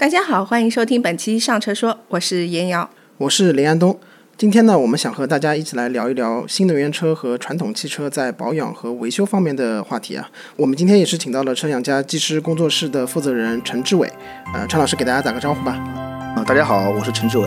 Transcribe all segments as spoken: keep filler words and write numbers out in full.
大家好，欢迎收听本期上车说，我是严瑶，我是林安东。今天呢，我们想和大家一起来聊一聊新能源车和传统汽车在保养和维修方面的话题啊。我们今天也是请到了车养家技师工作室的负责人陈志伟，呃，陈老师给大家打个招呼吧。啊，大家好，我是陈志伟。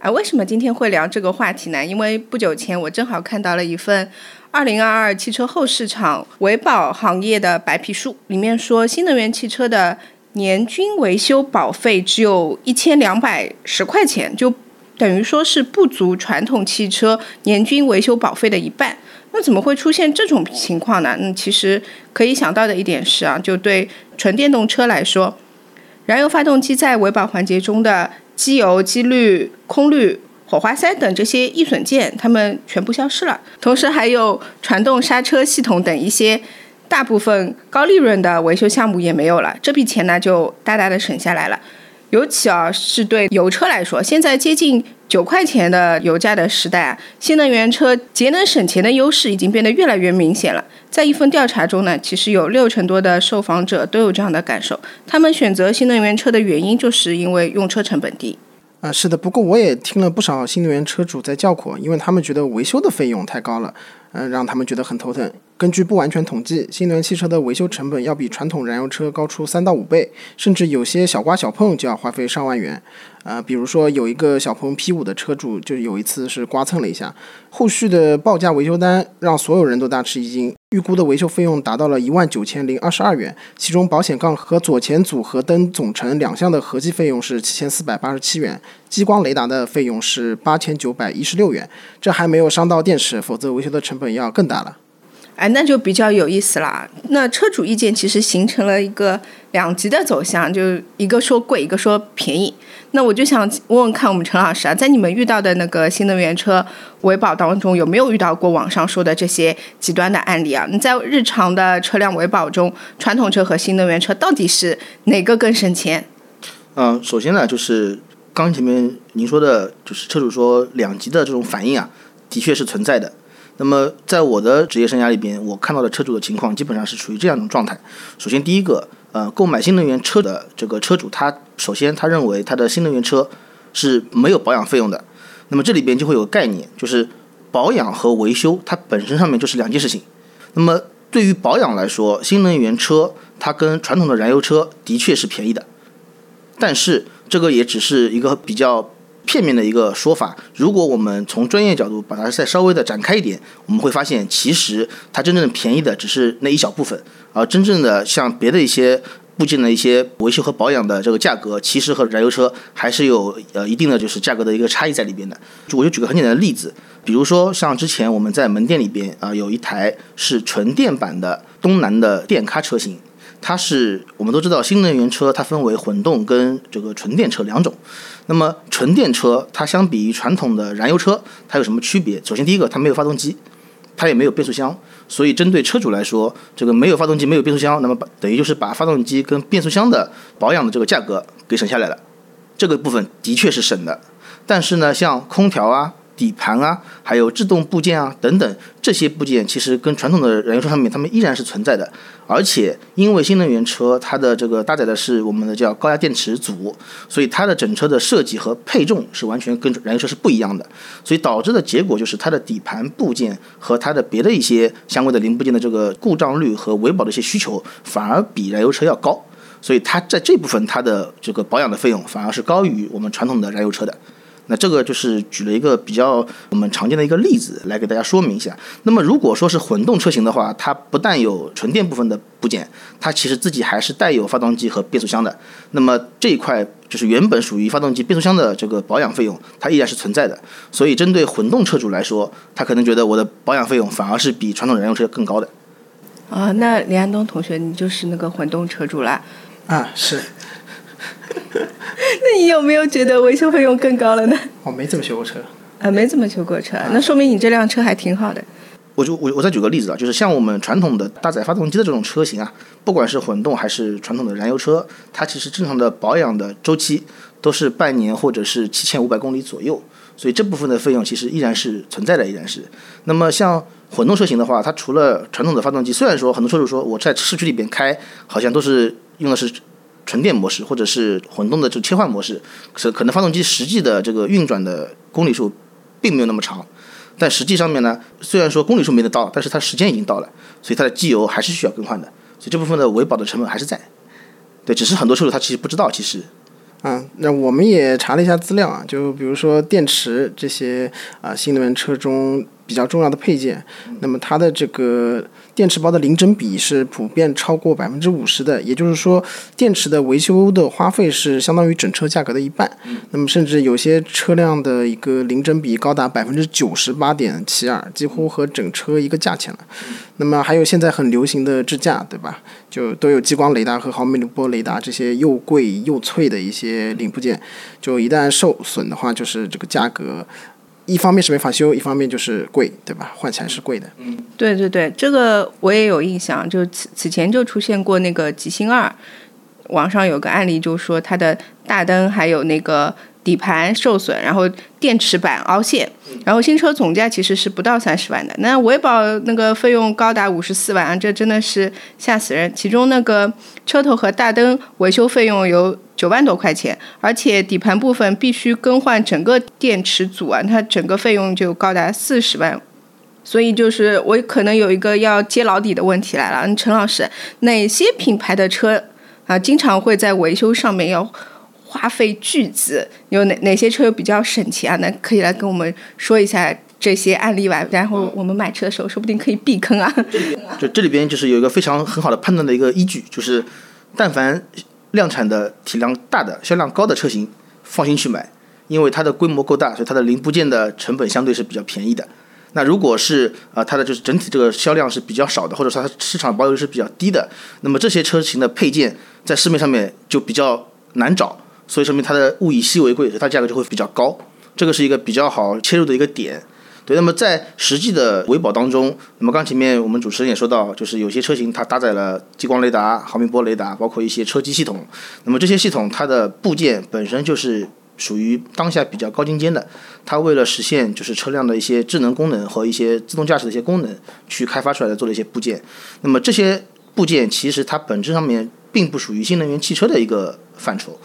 啊，为什么今天会聊这个话题呢？因为不久前我正好看到了一份二零二二汽车后市场维保行业的白皮书，里面说新能源汽车的年均维修保费只有一千两百十块钱，就等于说是不足传统汽车年均维修保费的一半。那怎么会出现这种情况呢？嗯，其实可以想到的一点是啊，就对纯电动车来说，燃油发动机在维保环节中的机油、机滤、空滤、火花塞等这些易损件，它们全部消失了。同时还有传动刹车系统等一些大部分高利润的维修项目也没有了，这笔钱呢就大大的省下来了。尤其啊是对油车来说，现在接近九块钱的油价的时代啊，新能源车节能省钱的优势已经变得越来越明显了。在一份调查中呢，其实有六成多的受访者都有这样的感受，他们选择新能源车的原因就是因为用车成本低。啊，是的，不过我也听了不少新能源车主在叫苦，因为他们觉得维修的费用太高了，嗯，让他们觉得很头疼。根据不完全统计，新能源汽车的维修成本要比传统燃油车高出三到五倍，甚至有些小刮小碰就要花费上万元。啊、呃，比如说有一个小鹏 P 五 的车主就有一次是刮蹭了一下，后续的报价维修单让所有人都大吃一惊，预估的维修费用达到了一万九千零二十二元，其中保险杠和左前组合灯总成两项的合计费用是七千四百八十七元，激光雷达的费用是八千九百一十六元，这还没有伤到电池，否则维修的成本要更大了。哎，那就比较有意思啦。那车主意见其实形成了一个两极的走向，就一个说贵，一个说便宜。那我就想问问看我们陈老师啊，在你们遇到的那个新能源车维保当中，有没有遇到过网上说的这些极端的案例啊？你在日常的车辆维保中，传统车和新能源车到底是哪个更省钱？嗯、呃，首先呢，就是刚前面您说的，就是车主说两极的这种反应啊，的确是存在的。那么在我的职业生涯里边，我看到的车主的情况基本上是处于这样一种状态。首先第一个，呃，购买新能源车的这个车主，他首先他认为他的新能源车是没有保养费用的。那么这里边就会有个概念，就是保养和维修它本身上面就是两件事情。那么对于保养来说，新能源车它跟传统的燃油车的确是便宜的，但是这个也只是一个比较片面的一个说法。如果我们从专业角度把它再稍微的展开一点，我们会发现其实它真正便宜的只是那一小部分，而真正的像别的一些部件的一些维修和保养的这个价格，其实和燃油车还是有呃一定的就是价格的一个差异在里边的。我就举个很简单的例子，比如说像之前我们在门店里边啊、呃、有一台是纯电版的东南的电咖车型，它是我们都知道新能源车它分为混动跟这个纯电车两种。那么纯电车它相比于传统的燃油车它有什么区别？首先第一个，它没有发动机，它也没有变速箱，所以针对车主来说，这个没有发动机没有变速箱，那么等于就是把发动机跟变速箱的保养的这个价格给省下来了，这个部分的确是省的。但是呢，像空调啊、底盘啊，还有制动部件啊等等，这些部件其实跟传统的燃油车上面它们依然是存在的。而且因为新能源车它的这个搭载的是我们的叫高压电池组，所以它的整车的设计和配重是完全跟燃油车是不一样的，所以导致的结果就是它的底盘部件和它的别的一些相关的零部件的这个故障率和维保的一些需求反而比燃油车要高，所以它在这部分它的这个保养的费用反而是高于我们传统的燃油车的。那这个就是举了一个比较我们常见的一个例子来给大家说明一下。那么如果说是混动车型的话，它不但有纯电部分的部件，它其实自己还是带有发动机和变速箱的。那么这一块就是原本属于发动机、变速箱的这个保养费用，它依然是存在的。所以针对混动车主来说，他可能觉得我的保养费用反而是比传统燃油车更高的。啊，那林安东同学，你就是那个混动车主啦？啊，是。那你有没有觉得维修费用更高了呢？我、哦、没怎么修过车啊，没怎么修过车，那说明你这辆车还挺好的。我就我我再举个例子啊，就是像我们传统的搭载发动机的这种车型啊，不管是混动还是传统的燃油车，它其实正常的保养的周期都是半年或者是七千五百公里左右，所以这部分的费用其实依然是存在的，依然是。那么像混动车型的话，它除了传统的发动机，虽然说很多车主说我在市区里边开好像都是用的是纯电模式或者是混动的这切换模式，可能发动机实际的这个运转的公里数并没有那么长，但实际上面呢，虽然说公里数没得到，但是它时间已经到了，所以它的机油还是需要更换的，所以这部分的维保的成本还是在。对，只是很多车主他其实不知道，其实。嗯，那我们也查了一下资料啊，就比如说电池这些啊、呃，新能源车中比较重要的配件，那么它的这个电池包的零整比是普遍超过百分之五十的，也就是说，电池的维修的花费是相当于整车价格的一半。嗯、那么，甚至有些车辆的一个零整比高达百分之九十八点七二，几乎和整车一个价钱了。嗯、那么，还有现在很流行的智驾，对吧？就都有激光雷达和毫米波雷达这些又贵又脆的一些零部件，就一旦受损的话，就是这个价格。一方面是没法修，一方面就是贵，对吧？换起来是贵的。嗯，对对对，这个我也有印象，就此此前就出现过那个极星二，网上有个案例，就说它的大灯还有那个底盘受损，然后电池板凹陷，然后新车总价其实是不到三十万的，那维保那个费用高达五十四万啊，这真的是吓死人。其中那个车头和大灯维修费用有九万多块钱，而且底盘部分必须更换整个电池组啊，它整个费用就高达四十万。所以就是我可能有一个要揭老底的问题来了，陈老师，哪些品牌的车啊，经常会在维修上面要花费巨资？有哪哪些车比较省钱啊？那可以来跟我们说一下这些案例吧，然后我们买车的时候说不定可以避坑啊。就这里边就是有一个非常很好的判断的一个依据，就是但凡量产的体量大的销量高的车型放心去买，因为它的规模够大，所以它的零部件的成本相对是比较便宜的。那如果是、呃、它的就是整体这个销量是比较少的，或者说它市场保有率是比较低的，那么这些车型的配件在市面上面就比较难找，所以说明它的物以稀为贵，所以它价格就会比较高，这个是一个比较好切入的一个点。对，那么在实际的维保当中，那么刚前面我们主持人也说到，就是有些车型它搭载了激光雷达、毫米波雷达，包括一些车机系统，那么这些系统它的部件本身就是属于当下比较高精尖的，它为了实现就是车辆的一些智能功能和一些自动驾驶的一些功能去开发出来的做了一些部件。那么这些部件其实它本质上面并不属于新能源汽车的一个范畴。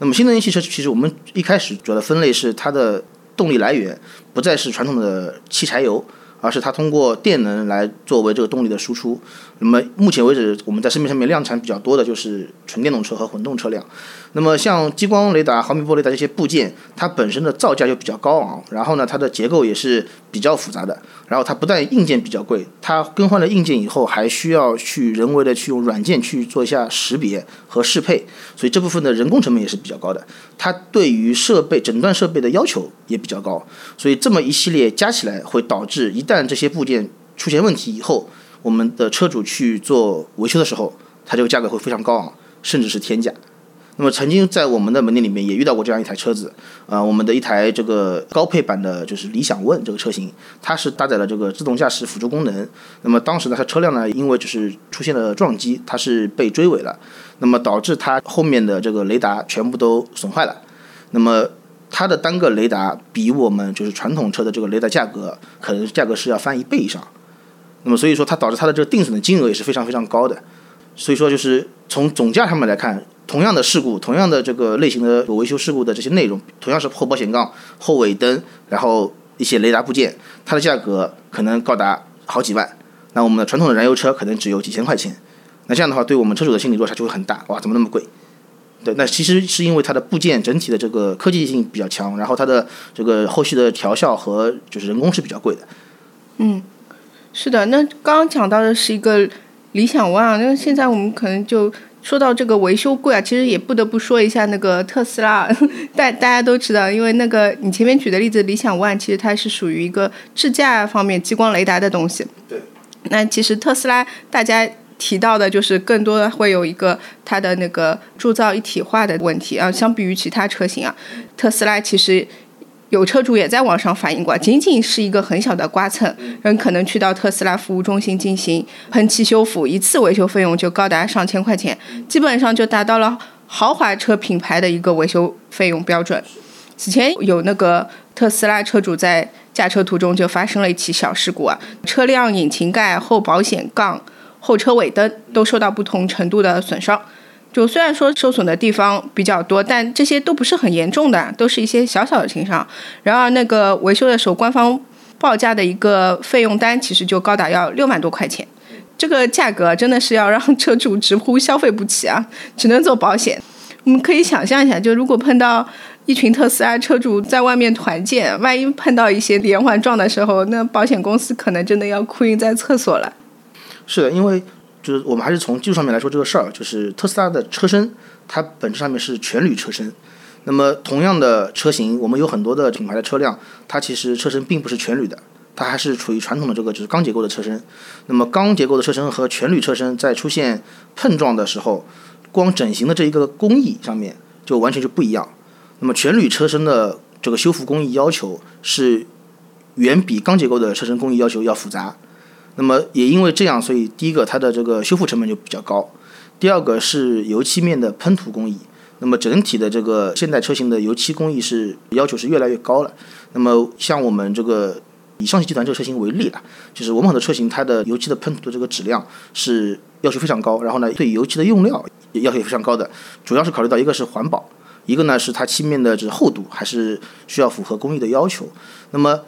那么新能源汽车其实我们一开始主要的分类是它的动力来源不再是传统的汽柴油，而是它通过电能来作为这个动力的输出。那么目前为止我们在市面上面量产比较多的就是纯电动车和混动车辆。那么像激光雷达、毫米波雷达这些部件，它本身的造价就比较高昂，然后呢它的结构也是比较复杂的，然后它不但硬件比较贵，它更换了硬件以后还需要去人为的去用软件去做一下识别和适配，所以这部分的人工成本也是比较高的，它对于设备诊断设备的要求也比较高，所以这么一系列加起来会导致一旦这些部件出现问题以后，我们的车主去做维修的时候，它这个价格会非常高昂，甚至是天价。那么曾经在我们的门店里面也遇到过这样一台车子，啊、呃，我们的一台这个高配版的就是理想ONE这个车型，它是搭载了这个自动驾驶辅助功能。那么当时呢，它车辆呢因为就是出现了撞击，它是被追尾了，那么导致它后面的这个雷达全部都损坏了。那么它的单个雷达比我们就是传统车的这个雷达价格，可能价格是要翻一倍以上。那么所以说它导致它的这个定损的金额也是非常非常高的，所以说就是从总价上面来看，同样的事故，同样的这个类型的维修事故的这些内容，同样是后保险杠、后尾灯，然后一些雷达部件，它的价格可能高达好几万，那我们的传统的燃油车可能只有几千块钱，那这样的话对我们车主的心理落差就会很大，哇，怎么那么贵？对，那其实是因为它的部件整体的这个科技性比较强，然后它的这个后续的调校和就是人工是比较贵的。嗯，是的。那刚刚讲到的是一个理想ONE啊，那现在我们可能就说到这个维修贵啊，其实也不得不说一下那个特斯拉，大大家都知道，因为那个你前面举的例子，理想ONE其实它是属于一个智驾方面激光雷达的东西。对。那其实特斯拉大家提到的就是更多的会有一个它的那个铸造一体化的问题啊，相比于其他车型啊，特斯拉其实有车主也在网上反映过，仅仅是一个很小的刮蹭，人可能去到特斯拉服务中心进行喷漆修复，一次维修费用就高达上千块钱，基本上就达到了豪华车品牌的一个维修费用标准。此前有那个特斯拉车主在驾车途中就发生了一起小事故啊，车辆引擎盖、后保险杠、后车尾灯都受到不同程度的损伤。就虽然说受损的地方比较多，但这些都不是很严重的，都是一些小小的情伤。然而那个维修的时候官方报价的一个费用单其实就高达要六万多块钱，这个价格真的是要让车主直呼消费不起啊，只能走保险。我们可以想象一下，就如果碰到一群特斯拉车主在外面团建，万一碰到一些连环撞的时候，那保险公司可能真的要哭晕在厕所了。是的，因为就是我们还是从技术上面来说这个事儿，就是特斯拉的车身它本质上面是全铝车身，那么同样的车型我们有很多的品牌的车辆它其实车身并不是全铝的，它还是处于传统的这个就是钢结构的车身。那么钢结构的车身和全铝车身在出现碰撞的时候，光整形的这一个工艺上面就完全就不一样。那么全铝车身的这个修复工艺要求是远比钢结构的车身工艺要求要复杂，那么也因为这样，所以第一个它的这个修复成本就比较高，第二个是油漆面的喷涂工艺，那么整体的这个现代车型的油漆工艺是要求是越来越高了。那么像我们这个以上汽集团这个车型为例了，就是我们很多车型它的油漆的喷涂的这个质量是要求非常高，然后呢对油漆的用料也要求也非常高的，主要是考虑到一个是环保，一个呢是它漆面的这厚度还是需要符合工艺的要求。那么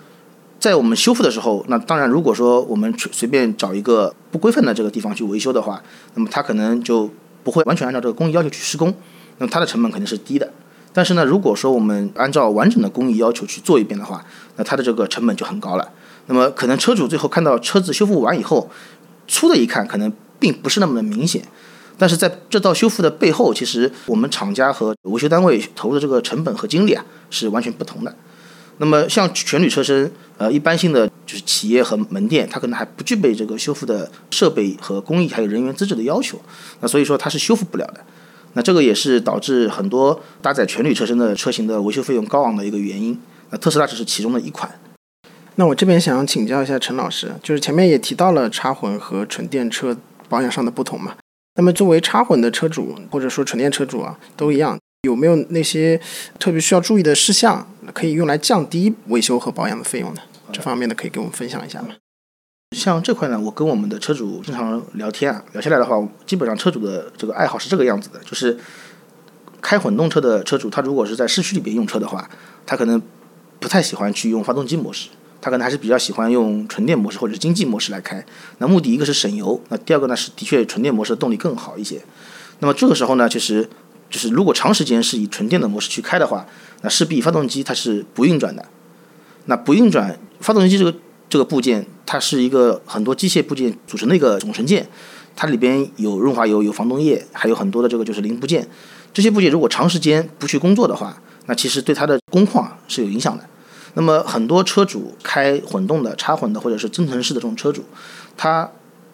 在我们修复的时候，那当然如果说我们随便找一个不规范的这个地方去维修的话，那么它可能就不会完全按照这个工艺要求去施工，那么它的成本肯定是低的。但是呢如果说我们按照完整的工艺要求去做一遍的话，那它的这个成本就很高了。那么可能车主最后看到车子修复完以后，粗的一看可能并不是那么的明显，但是在这道修复的背后，其实我们厂家和维修单位投入的这个成本和精力啊是完全不同的。那么像全铝车身，呃，一般性的就是企业和门店，它可能还不具备这个修复的设备和工艺，还有人员资质的要求，那所以说它是修复不了的。那这个也是导致很多搭载全铝车身的车型的维修费用高昂的一个原因。那特斯拉只是其中的一款。那我这边想要请教一下陈老师，就是前面也提到了插混和纯电车保养上的不同嘛。那么作为插混的车主或者说纯电车主啊，都一样。有没有那些特别需要注意的事项可以用来降低维修和保养的费用呢？这方面的可以给我们分享一下吗？像这块呢，我跟我们的车主经常聊天啊，聊下来的话基本上车主的这个爱好是这个样子的，就是开混动车的车主，他如果是在市区里边用车的话，他可能不太喜欢去用发动机模式，他可能还是比较喜欢用纯电模式或者经济模式来开。那目的一个是省油，那第二个呢是的确纯电模式的动力更好一些。那么这个时候呢，其实就是如果长时间是以纯电的模式去开的话，那势必发动机它是不运转的。那不运转，发动机这个这个部件，它是一个很多机械部件组成的一个总成件，它里边有润滑油、有防冻液，还有很多的这个就是零部件。这些部件如果长时间不去工作的话，那其实对它的工况是有影响的。那么很多车主开混动的、插混的或者是增程式的这种车主，他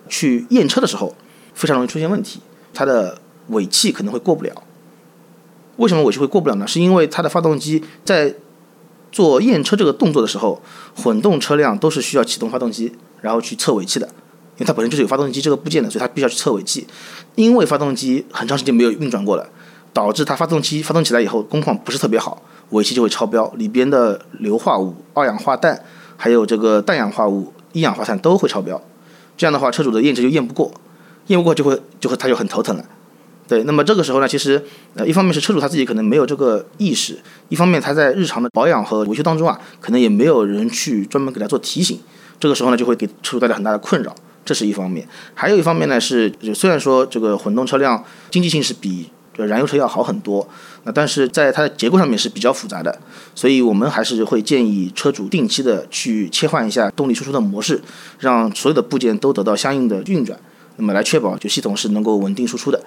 去验车的时候非常容易出现问题，它的尾气可能会过不了。为什么尾气会过不了呢？是因为它的发动机在做验车这个动作的时候，混动车辆都是需要启动发动机然后去测尾气的，因为它本身就是有发动机这个部件的，所以它必须要去测尾气。因为发动机很长时间没有运转过了，导致它发动机发动起来以后工况不是特别好，尾气就会超标，里边的硫化物、二氧化氮还有这个氮氧化物、一氧化碳都会超标。这样的话车主的验车就验不过，验不过就会就会他就很头疼了。对，那么这个时候呢，其实呃，一方面是车主他自己可能没有这个意识，一方面他在日常的保养和维修当中啊，可能也没有人去专门给他做提醒，这个时候呢，就会给车主带来很大的困扰，这是一方面。还有一方面呢是，虽然说这个混动车辆经济性是比燃油车要好很多，那但是在它的结构上面是比较复杂的，所以我们还是会建议车主定期的去切换一下动力输出的模式，让所有的部件都得到相应的运转，那么来确保就系统是能够稳定输出的。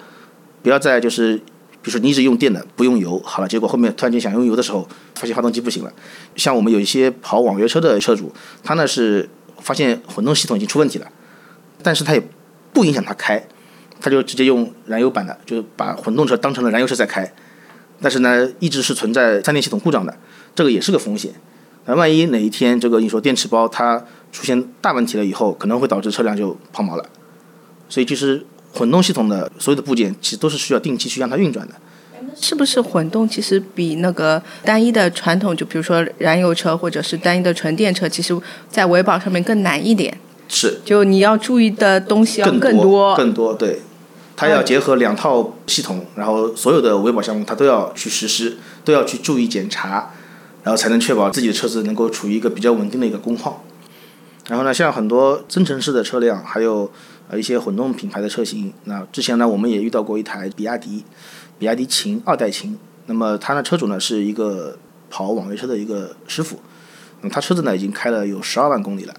不要再就是比如说你一直用电的不用油好了，结果后面突然间想用油的时候发现发动机不行了。像我们有一些跑网约车的车主，他呢是发现混动系统已经出问题了，但是他也不影响他开，他就直接用燃油版的，就把混动车当成了燃油车在开，但是呢一直是存在三电系统故障的，这个也是个风险。那万一哪一天这个你说电池包它出现大问题了以后，可能会导致车辆就抛锚了。所以就是混动系统的所有的部件其实都是需要定期去让它运转的。那是不是混动其实比那个单一的传统，就比如说燃油车或者是单一的纯电车，其实在维保上面更难一点？是，就你要注意的东西要更多，更多，更多，对。它要结合两套系统，然后所有的维保项目它都要去实施，都要去注意检查，然后才能确保自己的车子能够处于一个比较稳定的一个工况。然后呢，像很多增程式的车辆，还有一些混动品牌的车型，那之前呢我们也遇到过一台比亚迪比亚迪秦二代秦，那么它的车主呢是一个跑网约车的一个师傅，那么他车子呢已经开了有十二万公里了。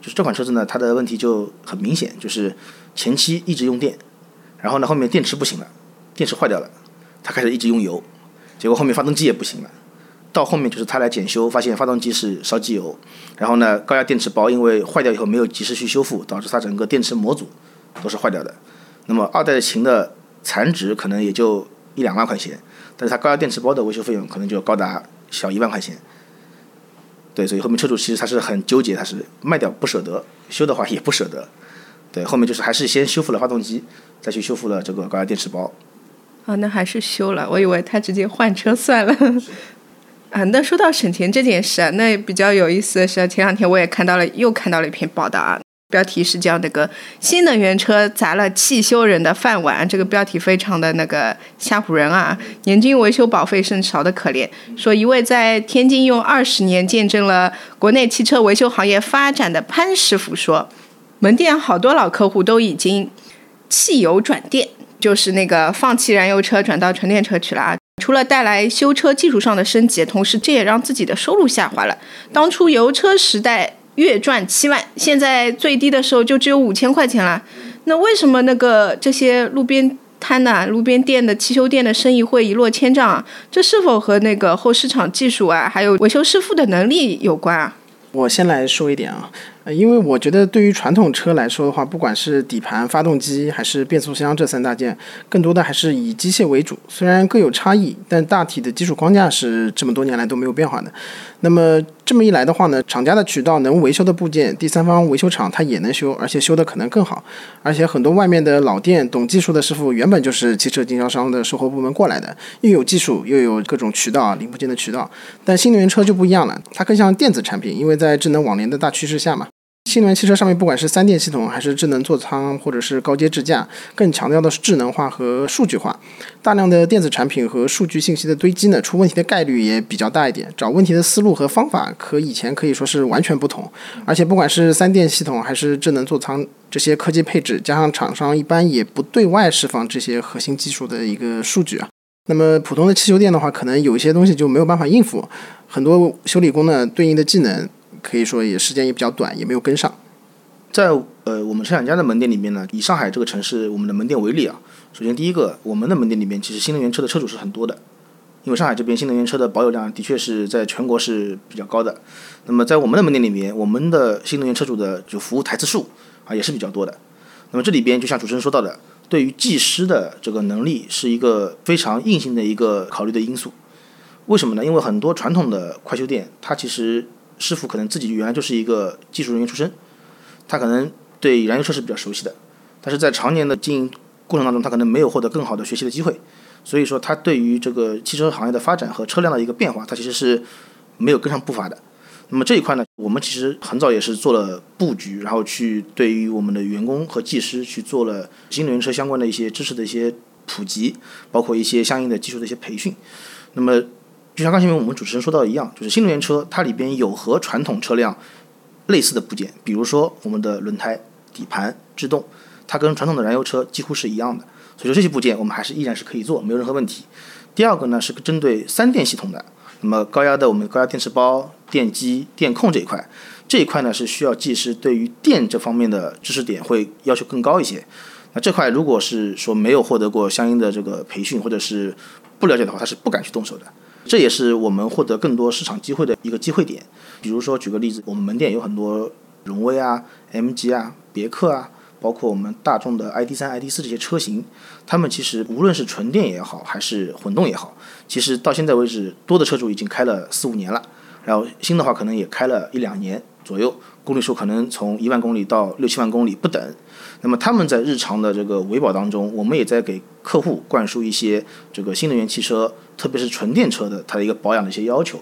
就是这款车子呢，它的问题就很明显，就是前期一直用电，然后呢后面电池不行了，电池坏掉了，他开始一直用油，结果后面发动机也不行了，到后面就是他来检修，发现发动机是烧机油，然后呢高压电池包因为坏掉以后没有及时去修复，导致它整个电池模组都是坏掉的。那么二代的秦的残值可能也就一两万块钱，但是它高压电池包的维修费用可能就高达小一万块钱。对，所以后面车主其实他是很纠结，他是卖掉不舍得，修的话也不舍得。对，后面就是还是先修复了发动机，再去修复了这个高压电池包。啊，那还是修了，我以为他直接换车算了。啊，那说到省钱这件事啊，那比较有意思的是，前两天我也看到了，又看到了一篇报道啊，标题是叫那个新能源车砸了汽修人的饭碗，这个标题非常的那个吓唬人啊，年金维修保费甚少的可怜。说一位在天津用二十年见证了国内汽车维修行业发展的潘师傅说，门店好多老客户都已经汽油转电，就是那个放弃燃油车转到纯电车去了啊。除了带来修车技术上的升级，同时这也让自己的收入下滑了。当初油车时代月赚七万，现在最低的时候就只有五千块钱了。那为什么那个这些路边摊呐、啊、路边店的汽修店的生意会一落千丈啊？这是否和那个后市场技术啊，还有维修师傅的能力有关啊？我先来说一点啊，因为我觉得对于传统车来说的话，不管是底盘、发动机还是变速箱这三大件，更多的还是以机械为主，虽然各有差异，但大体的基础框架是这么多年来都没有变化的。那么这么一来的话呢，厂家的渠道能维修的部件，第三方维修厂它也能修，而且修的可能更好。而且很多外面的老店懂技术的师傅，原本就是汽车经销商的售后部门过来的，又有技术又有各种渠道，零部件的渠道。但新能源车就不一样了，它更像电子产品，因为在智能网联的大趋势下嘛，新能源汽车上面不管是三电系统还是智能座舱或者是高阶智驾，更强调的是智能化和数据化。大量的电子产品和数据信息的堆积呢，出问题的概率也比较大一点，找问题的思路和方法和以前可以说是完全不同。而且不管是三电系统还是智能座舱，这些科技配置加上厂商一般也不对外释放这些核心技术的一个数据啊。那么普通的汽修店的话，可能有一些东西就没有办法应付，很多修理工呢对应的技能可以说也时间也比较短，也没有跟上。在呃我们车展家的门店里面呢，以上海这个城市我们的门店为例啊，首先第一个，我们的门店里面其实新能源车的车主是很多的，因为上海这边新能源车的保有量的确是在全国是比较高的。那么在我们的门店里面，我们的新能源车主的就服务台次数啊也是比较多的。那么这里边就像主持人说到的，对于技师的这个能力是一个非常硬性的一个考虑的因素。为什么呢？因为很多传统的快修店，它其实师傅可能自己原来就是一个技术人员出身，他可能对燃油车是比较熟悉的，但是在常年的经营过程当中，他可能没有获得更好的学习的机会，所以说他对于这个汽车行业的发展和车辆的一个变化，他其实是没有跟上步伐的。那么这一块呢，我们其实很早也是做了布局，然后去对于我们的员工和技师去做了新能源车相关的一些知识的一些普及，包括一些相应的技术的一些培训。那么就像刚才我们主持人说到一样，就是新能源车它里边有和传统车辆类似的部件，比如说我们的轮胎、底盘、制动，它跟传统的燃油车几乎是一样的，所以说这些部件我们还是依然是可以做，没有任何问题。第二个呢，是针对三电系统的，那么高压的我们高压电池包、电机、电控这一块，这一块呢是需要技师对于电这方面的知识点会要求更高一些。那这块如果是说没有获得过相应的这个培训或者是不了解的话，他是不敢去动手的。这也是我们获得更多市场机会的一个机会点。比如说举个例子，我们门店有很多荣威啊、M G 啊、别克啊，包括我们大众的 I D 三 I D 四 这些车型，他们其实无论是纯电也好还是混动也好，其实到现在为止多的车主已经开了四五年了，然后新的话可能也开了一两年左右，公里数可能从一万公里到六七万公里不等。那么他们在日常的这个维保当中，我们也在给客户灌输一些这个新能源汽车，特别是纯电车的它的一个保养的一些要求，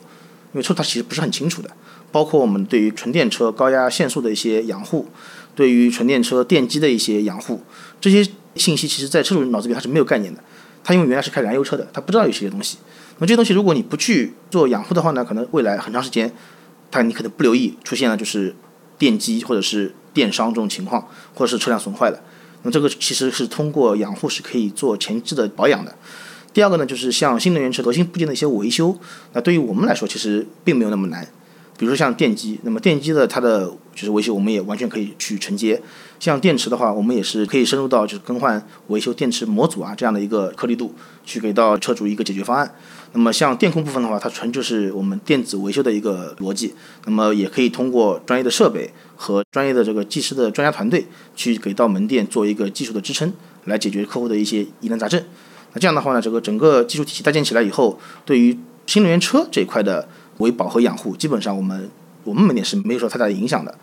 因为它其实不是很清楚的，包括我们对于纯电车高压线束的一些养护，对于纯电车电机的一些养护，这些信息其实在车主脑子里它是没有概念的，他因为原来是开燃油车的，他不知道有这些东西。那这些东西如果你不去做养护的话呢，可能未来很长时间他你可能不留意出现了就是电机或者是电商这种情况，或者是车辆损坏了，那这个其实是通过养护是可以做前期的保养的。第二个呢，就是像新能源车核心部件的一些维修，那对于我们来说其实并没有那么难，比如说像电机，那么电机的它的就是维修我们也完全可以去承接，像电池的话我们也是可以深入到就是更换维修电池模组啊这样的一个颗粒度，去给到车主一个解决方案。那么像电控部分的话，它纯就是我们电子维修的一个逻辑，那么也可以通过专业的设备和专业的这个技师的专家团队去给到门店做一个技术的支撑，来解决客户的一些疑难杂症。那这样的话呢，这个整个技术体系搭建起来以后，对于新能源车这一块的维保和养护，基本上我们我们门店是没有说太大的影响的。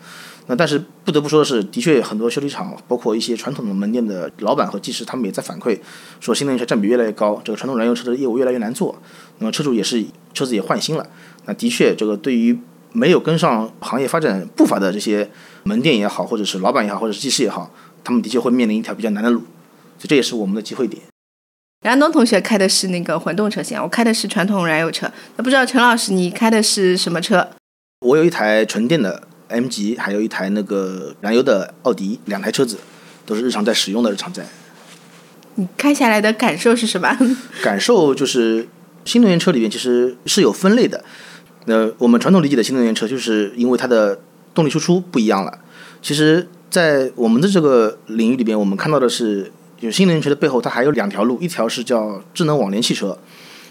那但是不得不说的是，的确很多修理厂，包括一些传统的门店的老板和技师，他们也在反馈说，新能源车占比越来越高，这个传统燃油车的业务越来越难做。那么车主也是车子也换新了，那的确这个对于没有跟上行业发展步伐的这些门店也好，或者是老板也好，或者是技师也好，他们的确会面临一条比较难的路，所以这也是我们的机会点。杨东同学开的是那个混动车型，我开的是传统燃油车。那不知道陈老师你开的是什么车？我有一台纯电的 M G， 还有一台那个燃油的奥迪，两台车子都是日常在使用的日常在。你开下来的感受是什么？感受就是新能源车里面其实是有分类的。那我们传统理解的新能源车，就是因为它的动力输出不一样了。其实，在我们的这个领域里边，我们看到的是。有新能源车的背后它还有两条路，一条是叫智能网联汽车，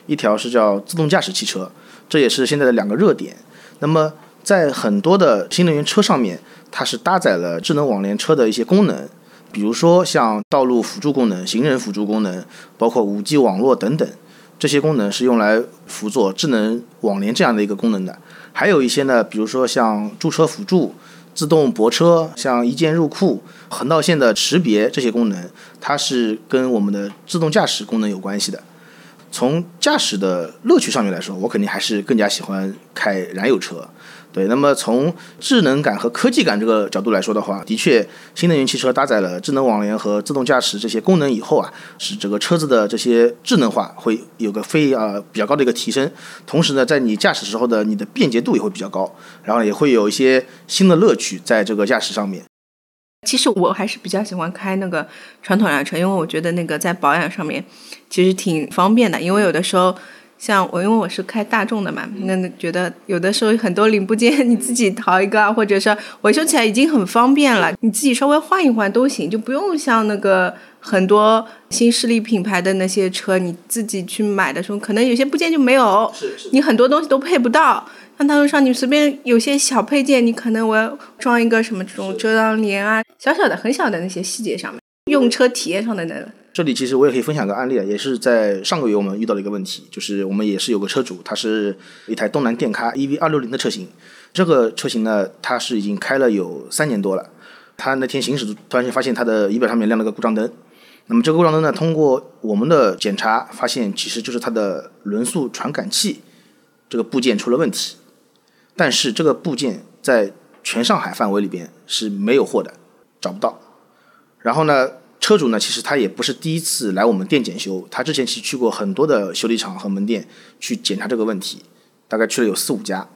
一条是叫自动驾驶汽车，这也是现在的两个热点。那么在很多的新能源车上面，它是搭载了智能网联车的一些功能，比如说像道路辅助功能、行人辅助功能，包括 五 G 网络等等，这些功能是用来辅佐智能网联这样的一个功能的。还有一些呢，比如说像驻车辅助、自动泊车，像一键入库、横道线的识别，这些功能它是跟我们的自动驾驶功能有关系的。从驾驶的乐趣上面来说，我肯定还是更加喜欢开燃油车。对，那么从智能感和科技感这个角度来说的话，的确新能源汽车搭载了智能网联和自动驾驶这些功能以后啊，使这个车子的这些智能化会有个非啊、呃、比较高的一个提升，同时呢在你驾驶时候的你的便捷度也会比较高，然后也会有一些新的乐趣在这个驾驶上面。其实我还是比较喜欢开那个传统燃油车，因为我觉得那个在保养上面其实挺方便的，因为有的时候像我，因为我是开大众的嘛，那觉得有的时候很多零部件你自己淘一个啊，或者是维修起来已经很方便了，你自己稍微换一换都行，就不用像那个很多新势力品牌的那些车，你自己去买的时候可能有些部件就没有，你很多东西都配不到。像大众上你随便有些小配件，你可能我要装一个什么这种遮挡帘啊，小小的很小的那些细节上面，用车体验上的那个。这里其实我也可以分享个案例，也是在上个月我们遇到了一个问题，就是我们也是有个车主，他是一台东南电咖 E V 二六零 的车型，这个车型呢他是已经开了有三年多了，他那天行驶突然发现他的仪表上面亮了个故障灯，那么这个故障灯呢通过我们的检查发现其实就是他的轮速传感器这个部件出了问题，但是这个部件在全上海范围里边是没有货的，找不到。然后呢车主呢其实他也不是第一次来我们店检修，他之前其实去过很多的修理厂和门店去检查这个问题，大概去了有四五家，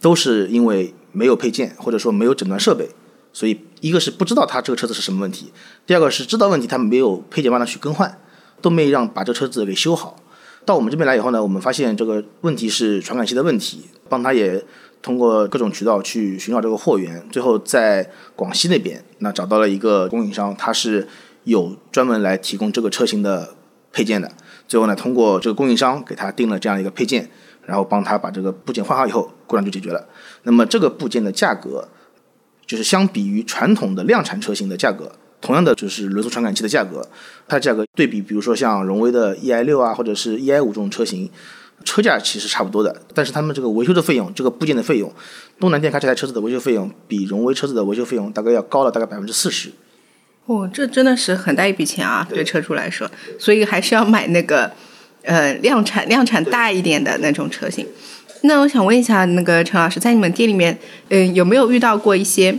都是因为没有配件或者说没有诊断设备，所以一个是不知道他这个车子是什么问题，第二个是知道问题他没有配件帮他去更换，都没让把这车子给修好。到我们这边来以后呢，我们发现这个问题是传感器的问题，帮他也通过各种渠道去寻找这个货源，最后在广西那边那找到了一个供应商，他是有专门来提供这个车型的配件的，最后呢通过这个供应商给他订了这样一个配件，然后帮他把这个部件换好以后故障就解决了。那么这个部件的价格就是相比于传统的量产车型的价格，同样的就是轮速传感器的价格，它的价格对比比如说像荣威的 E I 六 啊或者是 E I 五 这种车型，车价其实差不多的，但是他们这个维修的费用，这个部件的费用，东南电咖这台车子的维修费用比荣威车子的维修费用大概要高了大概 百分之四十。哦，这真的是很大一笔钱啊，对车主来说，所以还是要买那个呃量产量产大一点的那种车型。那我想问一下，那个陈老师，在你们店里面，嗯、呃，有没有遇到过一些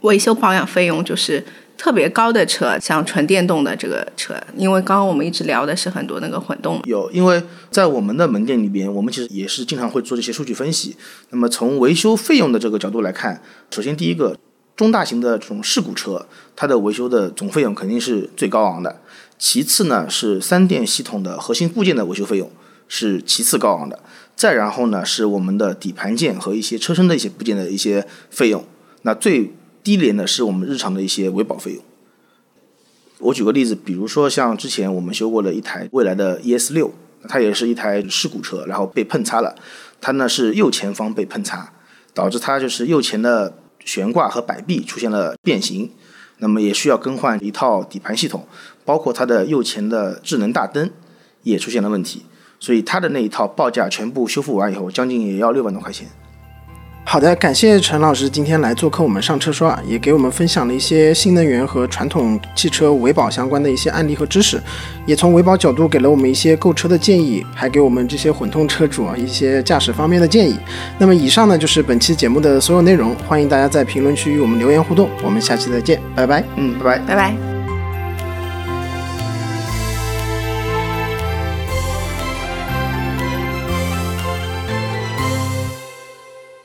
维修保养费用就是特别高的车，像纯电动的这个车？因为刚刚我们一直聊的是很多那个混动。有，因为在我们的门店里边，我们其实也是经常会做这些数据分析。那么从维修费用的这个角度来看，首先第一个，中大型的这种事故车，它的维修的总费用肯定是最高昂的。其次呢，是三电系统的核心部件的维修费用是其次高昂的。再然后呢，是我们的底盘件和一些车身的一些部件的一些费用。那最低廉的是我们日常的一些维保费用。我举个例子，比如说像之前我们修过了一台蔚来的 E S 六，它也是一台事故车，然后被碰擦了。它呢是右前方被碰擦，导致它就是右前的悬挂和摆臂出现了变形，那么也需要更换一套底盘系统，包括它的右前的智能大灯也出现了问题。所以它的那一套报价全部修复完以后，将近也要六万多块钱。好的，感谢陈老师今天来做客我们上车说，也给我们分享了一些新能源和传统汽车维保相关的一些案例和知识，也从维保角度给了我们一些购车的建议，还给我们这些混动车主啊一些驾驶方面的建议。那么以上呢就是本期节目的所有内容，欢迎大家在评论区与我们留言互动，我们下期再见，拜拜。嗯，拜拜，拜拜。